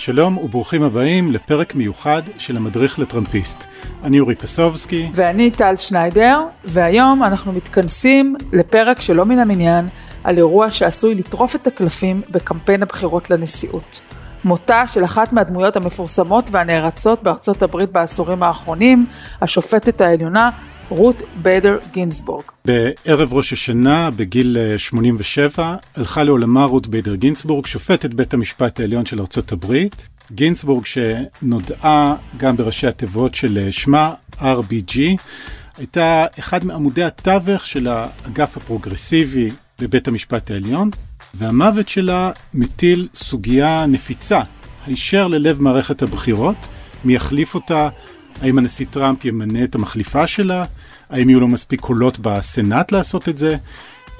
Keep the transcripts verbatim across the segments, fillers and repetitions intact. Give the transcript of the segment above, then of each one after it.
שלום וברוכים הבאים לפרק מיוחד של המדריך לטראמפיסט. אני אורי פסובסקי. ואני טל שניידר, והיום אנחנו מתכנסים לפרק שלא מן המניין על אירוע שעשוי לטרוף את הקלפים בקמפיין הבחירות לנשיאות. מותה של אחת מהדמויות המפורסמות והנערצות בארצות הברית בעשורים האחרונים, השופטת העליונה, רות ביידר גינסבורג. בערב ראש השנה, בגיל שמונים ושבע, הלכה לעולמה רות ביידר גינסבורג, שופטת בית המשפט העליון של ארצות הברית. גינסבורג, שנודעה גם בראשי התיבות של שמה, אר בי ג'י, הייתה אחד מעמודי התווך של האגף הפרוגרסיבי בבית המשפט העליון, והמוות שלה מטיל סוגיה נפיצה, הישר ללב מערכת הבחירות, מי יחליף אותה, האם הנשיא טראמפ ימנה את המחליפה שלה, האם יהיו לו מספיק קולות בסנאט לעשות את זה,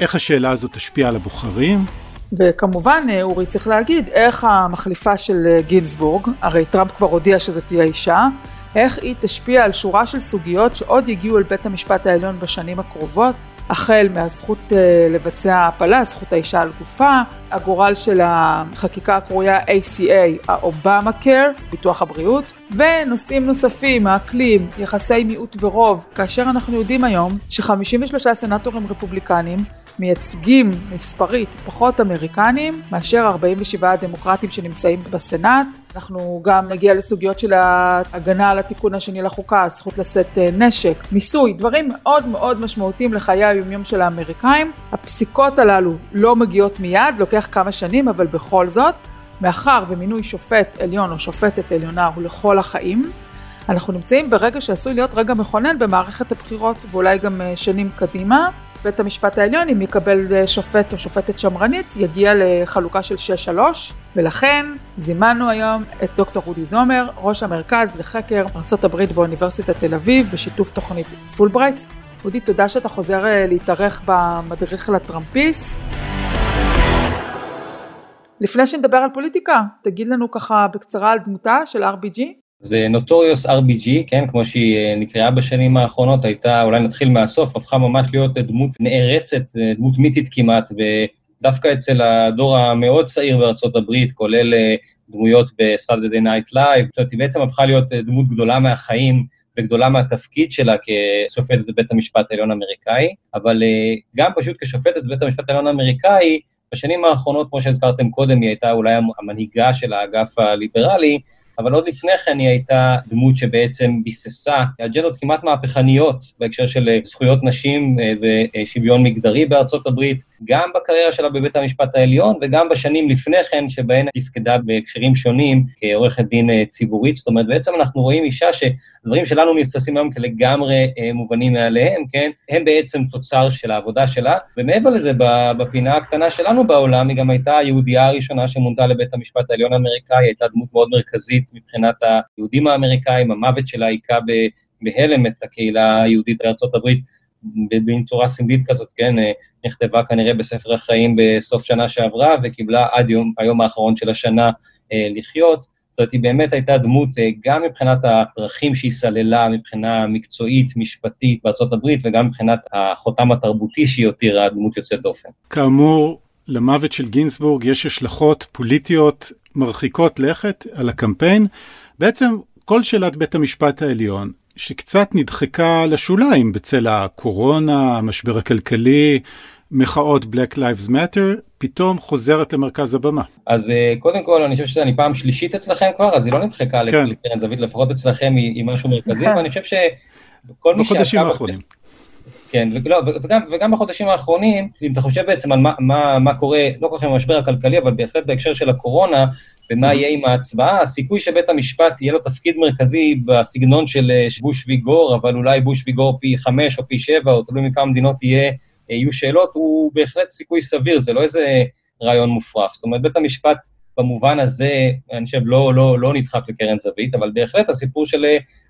איך השאלה הזאת תשפיע על הבוחרים. וכמובן, אורי, צריך להגיד, איך המחליפה של גינסבורג, הרי טראמפ כבר הודיע שזאת תהיה אישה, איך היא תשפיע על שורה של סוגיות שעוד יגיעו אל בית המשפט העליון בשנים הקרובות, החל מהזכות לבצע הפלה, זכות האישה על גופה, הגורל של החקיקה הקרויה איי סי איי, האובמה קר, ביטוח הבריאות, ונושאים נוספים, האקלים, יחסי מיעוט ורוב, כאשר אנחנו יודעים היום ש-חמישים ושלושה סנטורים רפובליקנים מייצגים מספרית פחות אמריקנים, מאשר ארבעים ושבעה הדמוקרטים שנמצאים בסנאט. אנחנו גם נגיע לסוגיות של ההגנה על התיקון השני לחוקה, הזכות לשאת נשק, מיסוי, דברים מאוד מאוד משמעותיים לחיי היומיום של האמריקאים. הפסיקות הללו לא מגיעות מיד, לוקח כמה שנים, אבל בכל זאת, מאחר ומינוי שופט עליון או שופטת עליונה הוא לכל החיים, אנחנו נמצאים ברגע שעשוי להיות רגע מכונן במערכת הבחירות, ואולי גם שנים קדימה. בית המשפט העליון, אם יקבל שופט או שופטת שמרנית, יגיע לחלוקה של שש שלוש, ולכן זימנו היום את דוקטור אודי זומר, ראש המרכז לחקר ארה"ב באוניברסיטת תל אביב, בשיתוף תוכנית פולברייט. אודי, תודה שאתה חוזר להתארך במדריך לטראמפיסט. לפני שנדבר על פוליטיקה, תגיד לנו ככה בקצרה על דמותה של אר בי ג'י. זה נוטוריוס אר בי ג'י, כן, כמו שהיא נקראה בשנים האחרונות, הייתה, אולי נתחיל מהסוף, הפכה ממש להיות דמות נערצת, דמות מיתית כמעט, ודווקא אצל הדור המאוד צעיר בארצות הברית, כולל דמויות ב-Saturday Night Live, היא בעצם הפכה להיות דמות גדולה מהחיים, וגדולה מהתפקיד שלה כשופטת בית המשפט העליון האמריקאי, אבל גם פשוט כשופטת בית המשפט העליון האמריקאי, בשנים האחרונות, כמו שהזכרתם קודם, היא הייתה אולי המנהיגה של האגף הליברלי, אבל עוד לפני כן היא הייתה דמות שבעצם ביססה אג'נדות כמעט מהפכניות בהקשר של זכויות נשים ושוויון מגדרי בארצות הברית, גם בקריירה שלה בבית המשפט העליון וגם בשנים לפני כן שבהן תפקדה בהקשרים שונים כעורכת דין ציבורית. זאת אומרת, בעצם אנחנו רואים אישה שדברים שלנו נתפסים היום כלגמרי מובנים מעליהם, כן? הם בעצם תוצר של העבודה שלה, ומעבר לזה בפינה הקטנה שלנו בעולם היא גם הייתה היהודייה הראשונה שמונתה לבית המשפט העליון האמריקאי, הייתה דמות מאוד מרכזית מבחינת היהודים האמריקאים, המוות שלה היכה בהלם את הקהילה היהודית לארצות הברית, בצורה סמלית כזאת, כן, נכתבה כנראה בספר החיים בסוף שנה שעברה, וקיבלה עד יום, היום האחרון של השנה לחיות. זאת אומרת, היא באמת הייתה דמות גם מבחינת הדרכים שהיא סללה, מבחינה מקצועית, משפטית בארצות הברית, וגם מבחינת החותם התרבותי שהיא הותירה, דמות יוצאת דופן. כאמור, למוות של גינסבורג יש השלכות פוליטיות מרחיקות לכת על הקמפיין. בעצם כל שאלת בית המשפט העליון, שקצת נדחקה לשוליים בצל הקורונה, המשבר הכלכלי, מחאות Black Lives Matter, פתאום חוזרת למרכז הבמה. אז קודם כל, אני חושב שאני פעם שלישית אצלכם כבר, אז היא לא נדחקה כן. לקרן זווית, לפחות אצלכם היא, היא משהו מרכזי, ואני חושב שכל מי בחודשים האחרונים. כן, ולא, וגם, וגם בחודשים האחרונים, אם אתה חושב בעצם על מה, מה, מה קורה, לא כל כך עם המשבר הכלכלי, אבל בהחלט בהקשר של הקורונה, ומה יהיה עם ההצבעה, הסיכוי שבית המשפט יהיה לו תפקיד מרכזי בסגנון של בוש ויגור, אבל אולי בוש ויגור פי חמש או פי שבע, או תלוי מכמה מדינות יהיו שאלות, הוא בהחלט סיכוי סביר, זה לא איזה רעיון מופרך. זאת אומרת, בית המשפט במובן הזה, אני חושב, לא, לא, לא נדחק לקרן זווית, אבל בהחלט הסיפור של...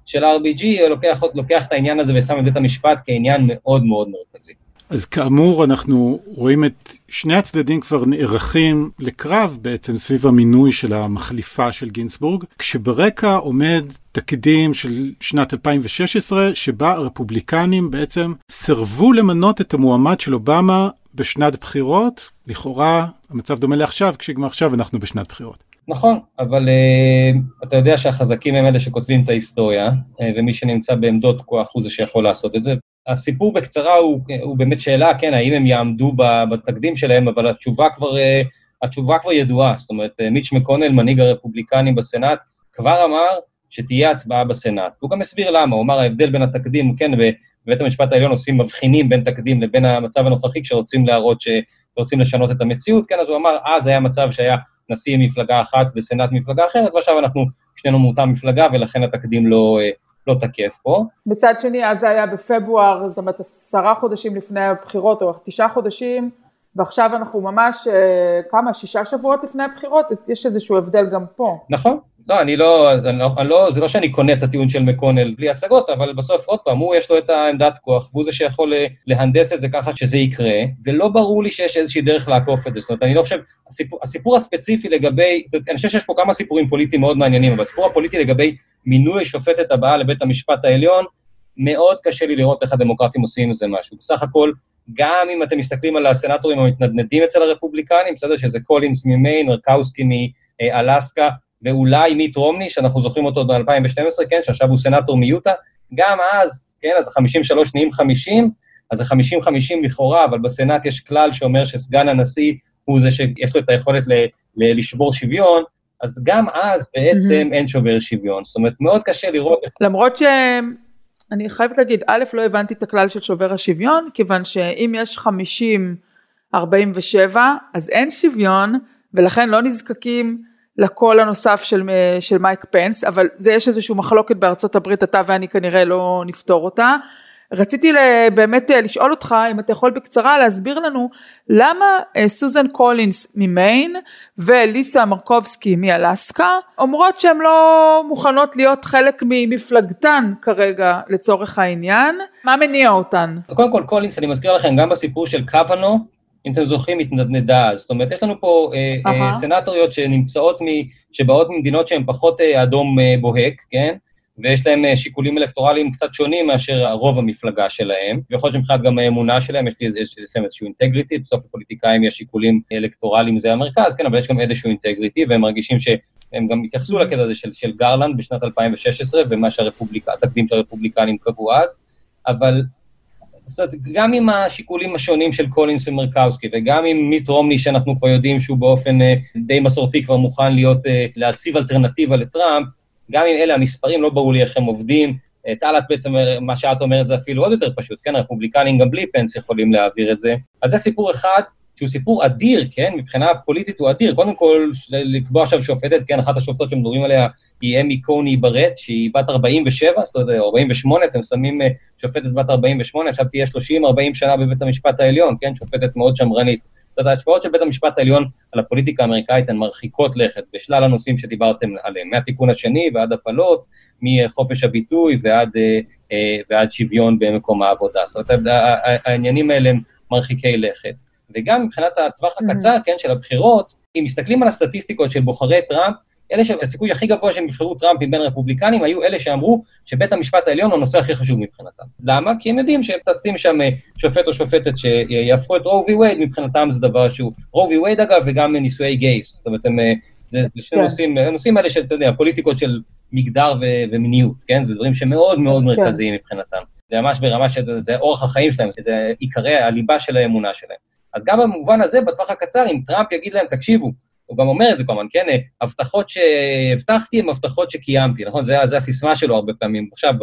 של אר בי ג'י לוקח, לוקח את העניין הזה ושם את בית המשפט כעניין מאוד מאוד מרכזי. אז כאמור אנחנו רואים את שני הצדדים כבר נערכים לקרב בעצם סביב המינוי של המחליפה של גינסבורג, כשברקע עומד תקדים של שנת אלפיים ושש עשרה שבה הרפובליקנים בעצם סרבו למנות את המועמד של אובמה בשנת בחירות, לכאורה המצב דומה לעכשיו, כשגם עכשיו אנחנו בשנת בחירות. נכון, אבל אתה יודע שהחזקים הם אלה שכותבים את ההיסטוריה, ומי שנמצא בעמדות כוח הוא זה שיכול לעשות את זה. הסיפור בקצרה הוא, הוא באמת שאלה, כן, האם הם יעמדו בתקדים שלהם, אבל התשובה כבר, התשובה כבר ידועה. זאת אומרת, מיץ' מקונל, מנהיג הרפובליקני בסנאט, כבר אמר שתהיה הצבעה בסנאט. והוא גם הסביר למה, הוא אמר, ההבדל בין התקדים, כן, בבית המשפט העליון עושים מבחינים בין תקדים לבין המצב הנוכחי, כשרוצים להראות שרוצים לשנות את המציאות, כן, אז הוא אמר, אז היה מצב שהיה נשיא מפלגה אחת וסנאט מפלגה אחרת, ועכשיו אנחנו שנינו מאותה מפלגה, ולכן התקדים לא, לא תקף פה. בצד שני, אז זה היה בפברואר, זאת אומרת, עשרה חודשים לפני הבחירות, או תשעה חודשים, ועכשיו אנחנו ממש, כמה, שישה שבועות לפני הבחירות, יש איזשהו הבדל גם פה. נכון. לא, אני לא, אני לא, אני לא, זה לא שאני קונה את הטיעון של מקונל בלי השגות, אבל בסוף עוד פעם, הוא יש לו את העמדת כוח, והוא זה שיכול להנדס את זה ככה שזה יקרה, ולא ברור לי שיש איזושהי דרך לעקוף את זה. זאת אומרת, אני לא חושב, הסיפור, הסיפור הספציפי לגבי, אני חושב שיש פה כמה סיפורים פוליטיים מאוד מעניינים, אבל הסיפור הפוליטי לגבי מינוי שופטת הבאה לבית המשפט העליון, מאוד קשה לי לראות איך הדמוקרטים עושים עם זה משהו. בסך הכל, גם אם אתם מסתכלים על הסנאטורים המתנדנדים אצל הרפובליקנים, בסדר שזה קולינס ממיין, רקאוסקי מאלסקה, ואולי מיט רומני, שאנחנו זוכרים אותו ב-אלפיים ושתים עשרה, כן, שעכשיו הוא סנאטור מיוטה, גם אז, כן, אז ה-חמישים ושלוש נהיים חמישים, אז זה חמישים חמישים לכאורה, אבל בסנאט יש כלל שאומר שסגן הנשיא הוא זה שיש לו את היכולת ל- ל- לשבור שוויון, אז גם אז בעצם mm-hmm. אין שובר שוויון, זאת אומרת, מאוד קשה לראות... למרות שאני חייבת להגיד, א', לא הבנתי את הכלל של שובר השוויון, כיוון שאם יש חמישים ארבעים ושבע, אז אין שוויון, ולכן לא נזקקים... לקול הנוסף של, של מייק פנס, אבל זה יש איזושהי מחלוקת בארצות הברית, אתה ואני כנראה לא נפתור אותה. רציתי באמת לשאול אותך, אם אתה יכול בקצרה להסביר לנו, למה סוזן קולינס ממיין, וליסה מרקובסקי מאלסקה, אומרות שהן לא מוכנות להיות חלק ממפלגתן כרגע לצורך העניין, מה מניע אותן? קודם כל קולינס, אני מזכיר לכם גם בסיפור של קוונו, אם אתם זוכרים, התנדנדה. זאת אומרת, יש לנו פה uh-huh. uh, סנאטוריות שנמצאות, מ, שבאות ממדינות שהן פחות uh, אדום uh, בוהק, כן? ויש להם uh, שיקולים אלקטורליים קצת שונים מאשר רוב המפלגה שלהם, ויכול להיות שמחד גם האמונה שלהם, יש להם איזשהו אינטגריטי, בסוף הפוליטיקאים יש שיקולים אלקטורליים, זה המרכז, כן? אבל יש גם איזשהו אינטגריטי, והם מרגישים שהם גם התייחסו mm-hmm. לקטע הזה של, של גרלנד בשנת אלפיים ושש עשרה, ומה שהרפובליקה, התקדים שהרפובליקנים קבעו אז, אבל... זאת אומרת, גם עם השיקולים השונים של קולינס ומרקאוסקי, וגם עם מיט רומני, שאנחנו כבר יודעים שהוא באופן די מסורתי כבר מוכן להיות, להציב אלטרנטיבה לטראמפ, גם עם אלה המספרים, לא ברור לי איך הם עובדים, טלת בעצם, מה שאת אומרת זה אפילו עוד יותר פשוט, כן, הרפובליקנים גם בלי פנס יכולים להעביר את זה. אז זה סיפור אחד, שהוא סיפור אדיר, כן, מבחינה פוליטית הוא אדיר, קודם כל, לקבוע עכשיו שופטת, כן, אחת השופטות שמדברים עליה, היא אמי קוני ברט, שהיא בת ארבעים ושבע, זאת אומרת, ארבעים ושמונה, אתם שמים שופטת בת ארבעים ושמונה, עכשיו תהיה שלושים ארבעים שנה בבית המשפט העליון, כן, שופטת מאוד שמרנית. זאת אומרת, ההשפעות של בית המשפט העליון על הפוליטיקה האמריקאית הן מרחיקות לכת, בשלל הנושאים שדיברתם עליהם, מהתיקון השני ועד הפלות, מחופש הביטוי ועד, ועד שוויון במקום העבודה. זאת אומרת, העניינים האלה הם מרחיקי לכת. וגם מבחינת הטווח הקצר, כן, של הבחירות, אם מסתכלים על הסטטיסטיקות של בוחרי טראמפ, אלה שהסיכוי הכי גבוה שהם יבחרו טראמפ מבין רפובליקנים, היו אלה שאמרו שבית המשפט העליון הוא הנושא הכי חשוב מבחינתם. למה? כי הם יודעים שהם תשים שם שופט או שופטת שיהפכו את רו וי וייד, מבחינתם זה דבר שהוא, רו וי וייד אגב, וגם נישואי גייס, זאת אומרת, זה שני נושאים, הנושאים האלה שאתה יודע, הפוליטיקות של מגדר ומיניות, כן? זה דברים שמאוד מאוד מרכזיים מבחינתם. זה ממש ברמה שזה אורח החיים שלהם, זה עיקרי הליבה של האמונה שלהם. אז גם במובן הזה, בטווח הקצר, אם טראמפ יגיד להם, תקשיבו, הוא גם אומר את זה כמובן, כן, הבטחות שהבטחתי, הן הבטחות שקיימתי, נכון? זה, זה הסיסמה שלו הרבה פעמים, עכשיו,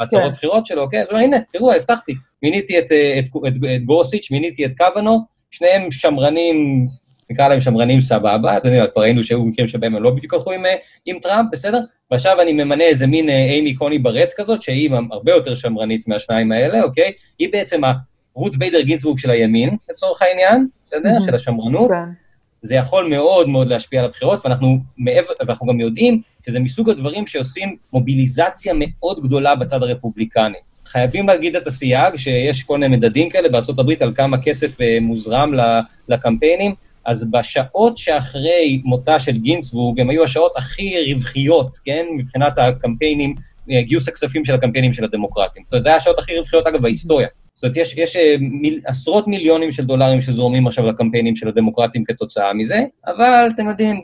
בהצהרות בחירות שלו, כן? זאת אומרת, הנה, תראו, הבטחתי, מיניתי את, את, את, את גורסיץ', מיניתי את קוונו, שניהם שמרנים, נקרא להם שמרנים סבבה, אתם יודעים, כבר ראינו שהיו מקרים שבהם הם לא בדיוק הלכו עם, עם טראמפ, בסדר? ועכשיו אני ממנה איזה מין אימי קוני ברט כזאת, שהיא הרבה יותר שמרנית מהשניים האלה, אוקיי? היא בעצם רות ביידר גינסבורג של הימין, לצורך העניין, mm-hmm. של השמרנות, okay. זה יכול מאוד מאוד להשפיע על הבחירות, ואנחנו, מעבר, ואנחנו גם יודעים שזה מסוג הדברים שעושים מוביליזציה מאוד גדולה בצד הרפובליקני. חייבים להגיד את הסייג, שיש כל מיני מדדים כאלה בארצות הברית, על כמה כסף מוזרם לקמפיינים, אז בשעות שאחרי מותה של גינסבורג, הם היו השעות הכי רווחיות, כן, מבחינת הקמפיינים, גיוס הכספים של הקמפיינים של הדמוקרטים. זאת אומרת, זה היה השעות הכי רווחיות, אגב, בהיסטוריה. זאת אומרת, יש, יש מיל, עשרות מיליונים של דולרים שזורמים עכשיו לקמפיינים של הדמוקרטים כתוצאה מזה, אבל אתם יודעים,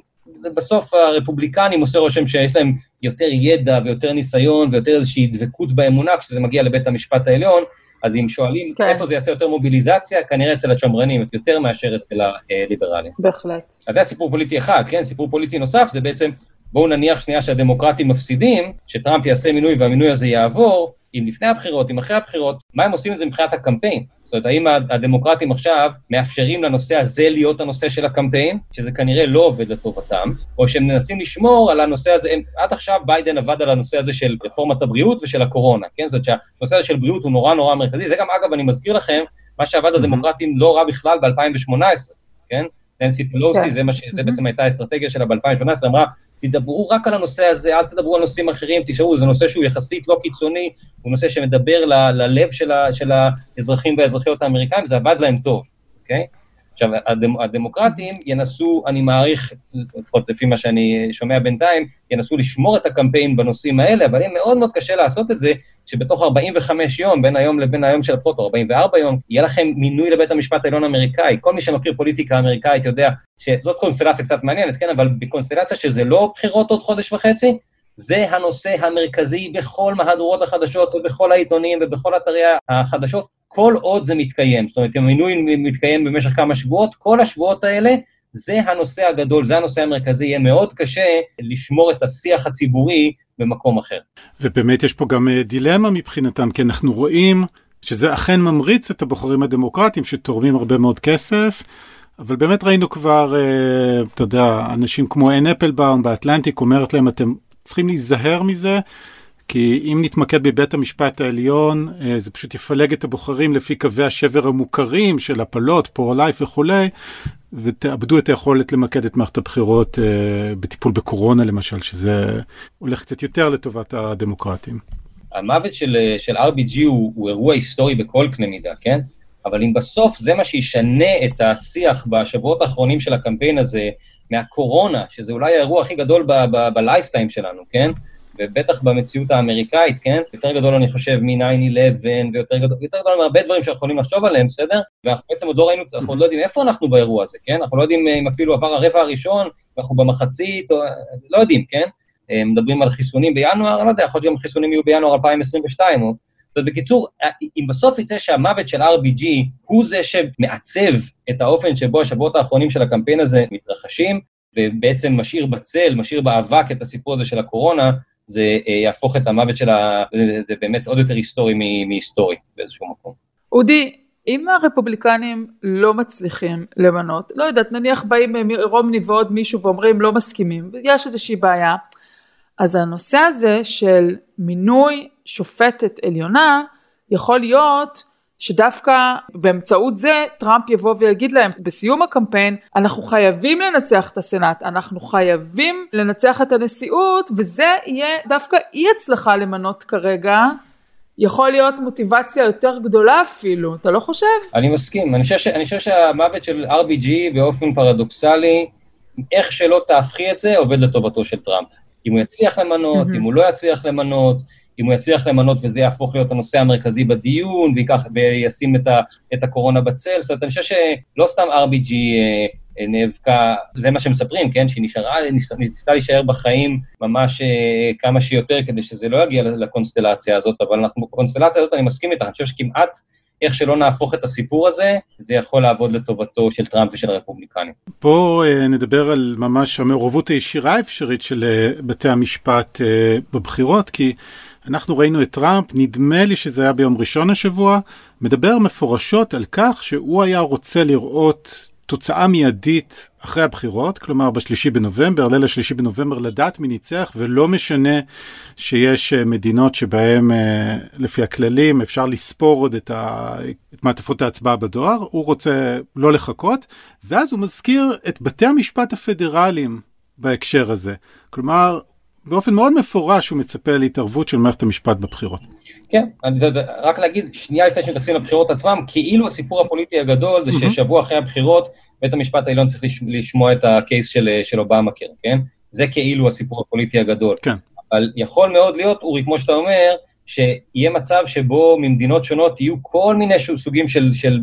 בסוף הרפובליקנים עושה רושם שיש להם יותר ידע ויותר ניסיון ויותר איזושהי דבקות באמונה, כשזה מגיע לבית המשפט העליון, אז אם שואלים כן. איפה זה יעשה יותר מוביליזציה, כנראה אצל השמרנים, יותר מאשר אצל הליברלים. בהחלט. אז זה סיפור פוליטי אחד, כן? סיפור פוליטי נוסף זה בעצם, בואו נניח שנייה שהדמוקרטים מפסידים, שטראמפ יעשה מינוי והמינוי הזה יעבור, אם לפני הבחירות, אם אחרי הבחירות, מה הם עושים את זה מבחינת הקמפיין? זאת אומרת, האם הדמוקרטים עכשיו מאפשרים לנושא הזה להיות הנושא של הקמפיין, שזה כנראה לא עובד לטובתם, או שהם מנסים לשמור על הנושא הזה, הם, עד עכשיו ביידן עבד על הנושא הזה של רפורמת הבריאות ושל הקורונה, כן? זאת אומרת שהנושא הזה של בריאות הוא נורא נורא מרכזי, זה גם אגב, אני מזכיר לכם, מה שעבד הדמוקרטים לא רע בכלל ב-אלפיים ושמונה עשרה, כן? ננסי פלוסי, זה מה שזה בעצם הייתה האסטרטגיה שלה ב-אלפיים ושמונה עשרה, אמרה, תדברו רק על הנושא הזה, אל תדברו על נושאים אחרים, תשארו, זה נושא שהוא יחסית לא קיצוני, הוא נושא שמדבר ל- ללב של, ה- של האזרחים והאזרחיות האמריקאים, זה עבד להם טוב, אוקיי? עכשיו, הדמ- הדמוקרטים ינסו, אני מעריך, לפחות לפי מה שאני שומע בינתיים, ינסו לשמור את הקמפיין בנושאים האלה, אבל הם מאוד מאוד קשה לעשות את זה, שבתוך ארבעים וחמישה יום, בין היום לבין היום של הבחירות, או ארבעים וארבעה יום, יהיה לכם מינוי לבית המשפט העליון האמריקאי. כל מי שמכיר פוליטיקה אמריקאית יודע שזאת קונסטלציה קצת מעניינת, כן? אבל בקונסטלציה שזה לא בחירות עוד חודש וחצי, זה הנושא המרכזי בכל מהדורות החדשות ובכל העיתונים ובכל אתרי החדשות, כל עוד זה מתקיים. זאת אומרת, המינוי מתקיים במשך כמה שבועות, כל השבועות האלה, זה הנושא הגדול, זה הנושא המרכזי, יהיה מאוד קשה לשמור את השיח הציבורי במקום אחר. ובאמת יש פה גם דילמה מבחינתם, כי אנחנו רואים שזה אכן ממריץ את הבוחרים הדמוקרטיים, שתורמים הרבה מאוד כסף, אבל באמת ראינו כבר, אתה יודע, אנשים כמו אין אפלבאום באטלנטיק, אומרת להם, אתם צריכים להיזהר מזה, כי אם נתמקד בבית המשפט העליון, זה פשוט יפלג את הבוחרים לפי קווי השבר המוכרים של הפלות, פרו-לייף וכו', ותאבדו את היכולת למקד את מערכת הבחירות בטיפול בקורונה למשל, שזה הולך קצת יותר לטובת הדמוקרטים. המוות של, של אר בי ג'י הוא, הוא אירוע היסטורי בכל קנה מידה, כן? אבל אם בסוף זה מה שישנה את השיח בשבועות האחרונים של הקמפיין הזה, מהקורונה, שזה אולי האירוע הכי גדול בלייפטיים שלנו, כן? ובטח במציאות האמריקאית, כן? יותר גדול אני חושב מ-תשע אחת עשרה, ויותר גדול, יותר גדול מהרבה דברים שאנחנו יכולים לחשוב עליהם, בסדר? ואנחנו בעצם עוד לא ראינו, אנחנו לא יודעים איפה אנחנו באירוע הזה, כן? אנחנו לא יודעים אם אפילו עבר הרבע הראשון, ואנחנו במחצית, או, לא יודעים, כן? מדברים על חיסונים בינואר, לא יודע, יכול להיות גם חיסונים יהיו בינואר אלפיים עשרים ושתיים, או... זאת בקיצור, אם בסוף יצא שהמוות של אר בי ג'י הוא זה שמעצב את האופן שבו השבועות האחרונים של הקמפיין הזה מתרחשים, ובעצם משאיר בצל, משאיר באבק את הסיפור הזה של הקורונה, זה יהפוך את המוות של ה... זה באמת עוד יותר היסטורי מהיסטורי באיזשהו מקום. אודי, אם הרפובליקנים לא מצליחים למנות, לא יודעת, נניח באים רומני ועוד מישהו ואומרים לא מסכימים, יש איזושהי בעיה, אז הנושא הזה של מינוי שופטת עליונה יכול להיות שדווקא באמצעות זה טראמפ יבוא ויגיד להם בסיום הקמפיין, אנחנו חייבים לנצח את הסנאט, אנחנו חייבים לנצח את הנשיאות, וזה יהיה דווקא אי הצלחה למנות כרגע, יכול להיות מוטיבציה יותר גדולה אפילו, אתה לא חושב? אני מסכים, אני חושב, ש... אני חושב שהמוות של אר בי ג'י באופן פרדוקסלי, איך שלא תהפכי את זה, עובד לטובתו של טראמפ. אם הוא יצליח למנות, mm-hmm. אם הוא לא יצליח למנות, אם הוא יצליח למנות וזה יהפוך להיות הנושא המרכזי בדיון, ויקח, וישים את, ה, את הקורונה בצל, זאת אומרת, אני חושב שלא סתם אר בי ג'י אה, נאבקה, זה מה שמספרים, כן? שהיא נשארה, ניס, ניסתה להישאר בחיים ממש אה, כמה שיותר, כדי שזה לא יגיע לקונסטלציה הזאת, אבל אנחנו, בקונסטלציה הזאת אני מסכים איתך, אני חושב שכמעט איך שלא נהפוך את הסיפור הזה, זה יכול לעבוד לטובתו של טראמפ ושל הרפובליקנים. פה נדבר על ממש המעורבות הישירה האפשרית של בתי המשפט בבחירות, כי אנחנו ראינו את טראמפ, נדמה לי שזה היה ביום ראשון השבוע, מדבר מפורשות על כך שהוא היה רוצה לראות תוצאה מיידית אחרי הבחירות, כלומר בשלישי בנובמבר, ליל השלישי בנובמבר, לדעת מי ניצח, ולא משנה שיש מדינות שבהן, לפי הכללים, אפשר לספור עוד את, ה... את מעטפות ההצבעה בדואר, הוא רוצה לא לחכות, ואז הוא מזכיר את בתי המשפט הפדרליים בהקשר הזה. כלומר, באופן מאוד מפורש הוא מצפה להתערבות של מערכת המשפט בבחירות. כן, אני רק להגיד שנייה לפני שמתייחסים לבחירות עצמם, כאילו הסיפור הפוליטי הגדול זה ששבוע אחרי הבחירות, בית המשפט העליון צריך לשמוע את הקייס של, של אובמה קר, כן? זה כאילו הסיפור הפוליטי הגדול. כן. אבל יכול מאוד להיות, אורי, כמו שאתה אומר, שיהיה מצב שבו ממדינות שונות יהיו כל מיני סוגים של, של,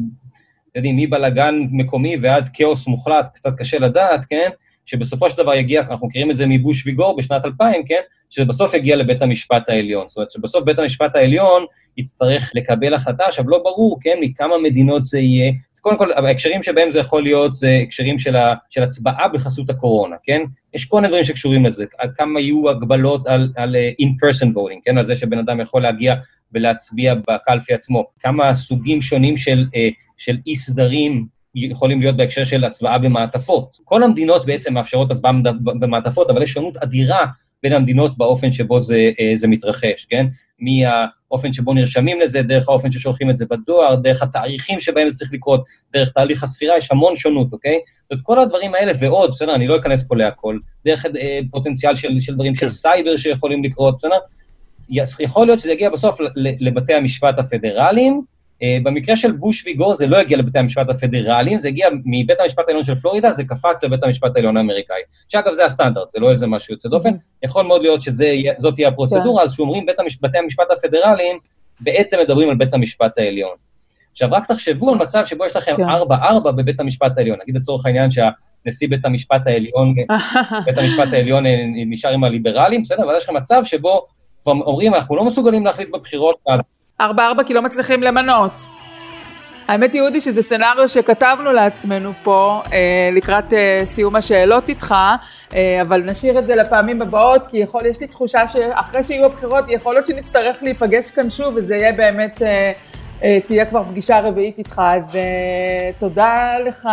יודעים, מבלגן מקומי ועד כאוס מוחלט, קצת קשה לדעת, כן? שבסופו של דבר יגיע, אנחנו מכירים את זה מבוש ויגור בשנת אלפיים, כן? שבסוף יגיע לבית המשפט העליון. זאת אומרת, שבסוף בית המשפט העליון יצטרך לקבל החלטה, עכשיו לא ברור, כן? מכמה מדינות זה יהיה. אז קודם כל, ההקשרים שבהם זה יכול להיות, זה הקשרים של, ה, של הצבעה בחסות הקורונה, כן? יש כל הדברים שקשורים לזה, כמה יהיו הגבלות על, על in-person voting, כן? על זה שבן אדם יכול להגיע ולהצביע בקלפי עצמו. כמה סוגים שונים של, של אי-סדרים, יכולים להיות בהקשר של הצבעה במעטפות. כל המדינות בעצם מאפשרות הצבעה במעטפות, אבל יש שונות אדירה בין המדינות באופן שבו זה, זה מתרחש, כן? מהאופן שבו נרשמים לזה, דרך האופן ששולחים את זה בדואר, דרך התאריכים שבהם זה צריך לקרות, דרך תהליך הספירה, יש המון שונות, אוקיי? זאת כל הדברים האלה ועוד, בסדר, אני לא אכנס פה להכל, דרך אה, פוטנציאל של, של דברים של סייבר שיכולים לקרות, בסדר? יכול להיות שזה יגיע בסוף לבתי המשפט הפדרליים, במקרה של בוש ויגור זה לא הגיע לבית המשפט הפדרליים, זה הגיע מבית המשפט העליון של פלורידה, זה קפץ לבית המשפט העליון האמריקאי. שאגב זה הסטנדרט, זה לא איזה משהו יוצא דופן, יכול מאוד להיות שזאת תהיה הפרוצדורה, אז שאומרים בתי המשפט הפדרליים, בעצם מדברים על בית המשפט העליון. עכשיו רק תחשבו על מצב שבו יש לכם ארבע ארבע בבית המשפט העליון, נגיד לצורך העניין שהנשיא בית המשפט העליון, בית המשפט העליון נשאר עם הליברלים, בסדר, אבל יש לכם מצב שבו אומרים, אנחנו לא מסוגלים להחליט בבחירות ארבע ארבע כי לא מצליחים למנות. האמת היא אודי שזה סנריו שכתבנו לעצמנו פה אה, לקראת אה, סיום השאלות איתך, אה, אבל נשאיר את זה לפעמים הבאות, כי יכול, יש לי תחושה שאחרי שיהיו הבחירות יכול להיות שנצטרך להיפגש כאן שוב, וזה יהיה באמת, אה, אה, תהיה כבר פגישה רביעית איתך, אז אה, תודה לך.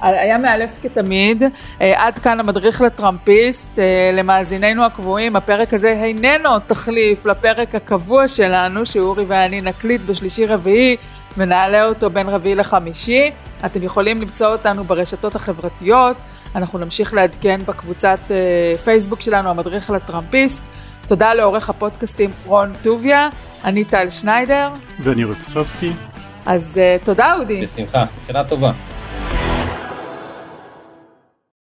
היה מאלף כתמיד. עד כאן המדריך לטראמפיסט. למאזינינו הקבועים, הפרק הזה איננו תחליף לפרק הקבוע שלנו, שאורי ואני נקליט בשלישי רביעי, ונעלה אותו בין רביעי לחמישי. אתם יכולים למצוא אותנו ברשתות החברתיות, אנחנו נמשיך לעדכן בקבוצת פייסבוק שלנו, המדריך לטראמפיסט. תודה לעורך הפודקאסטים רון טוביה, אני טל שניידר. ואני אורי פסובסקי. אז תודה אודי. בשמחה, שאלה טובה.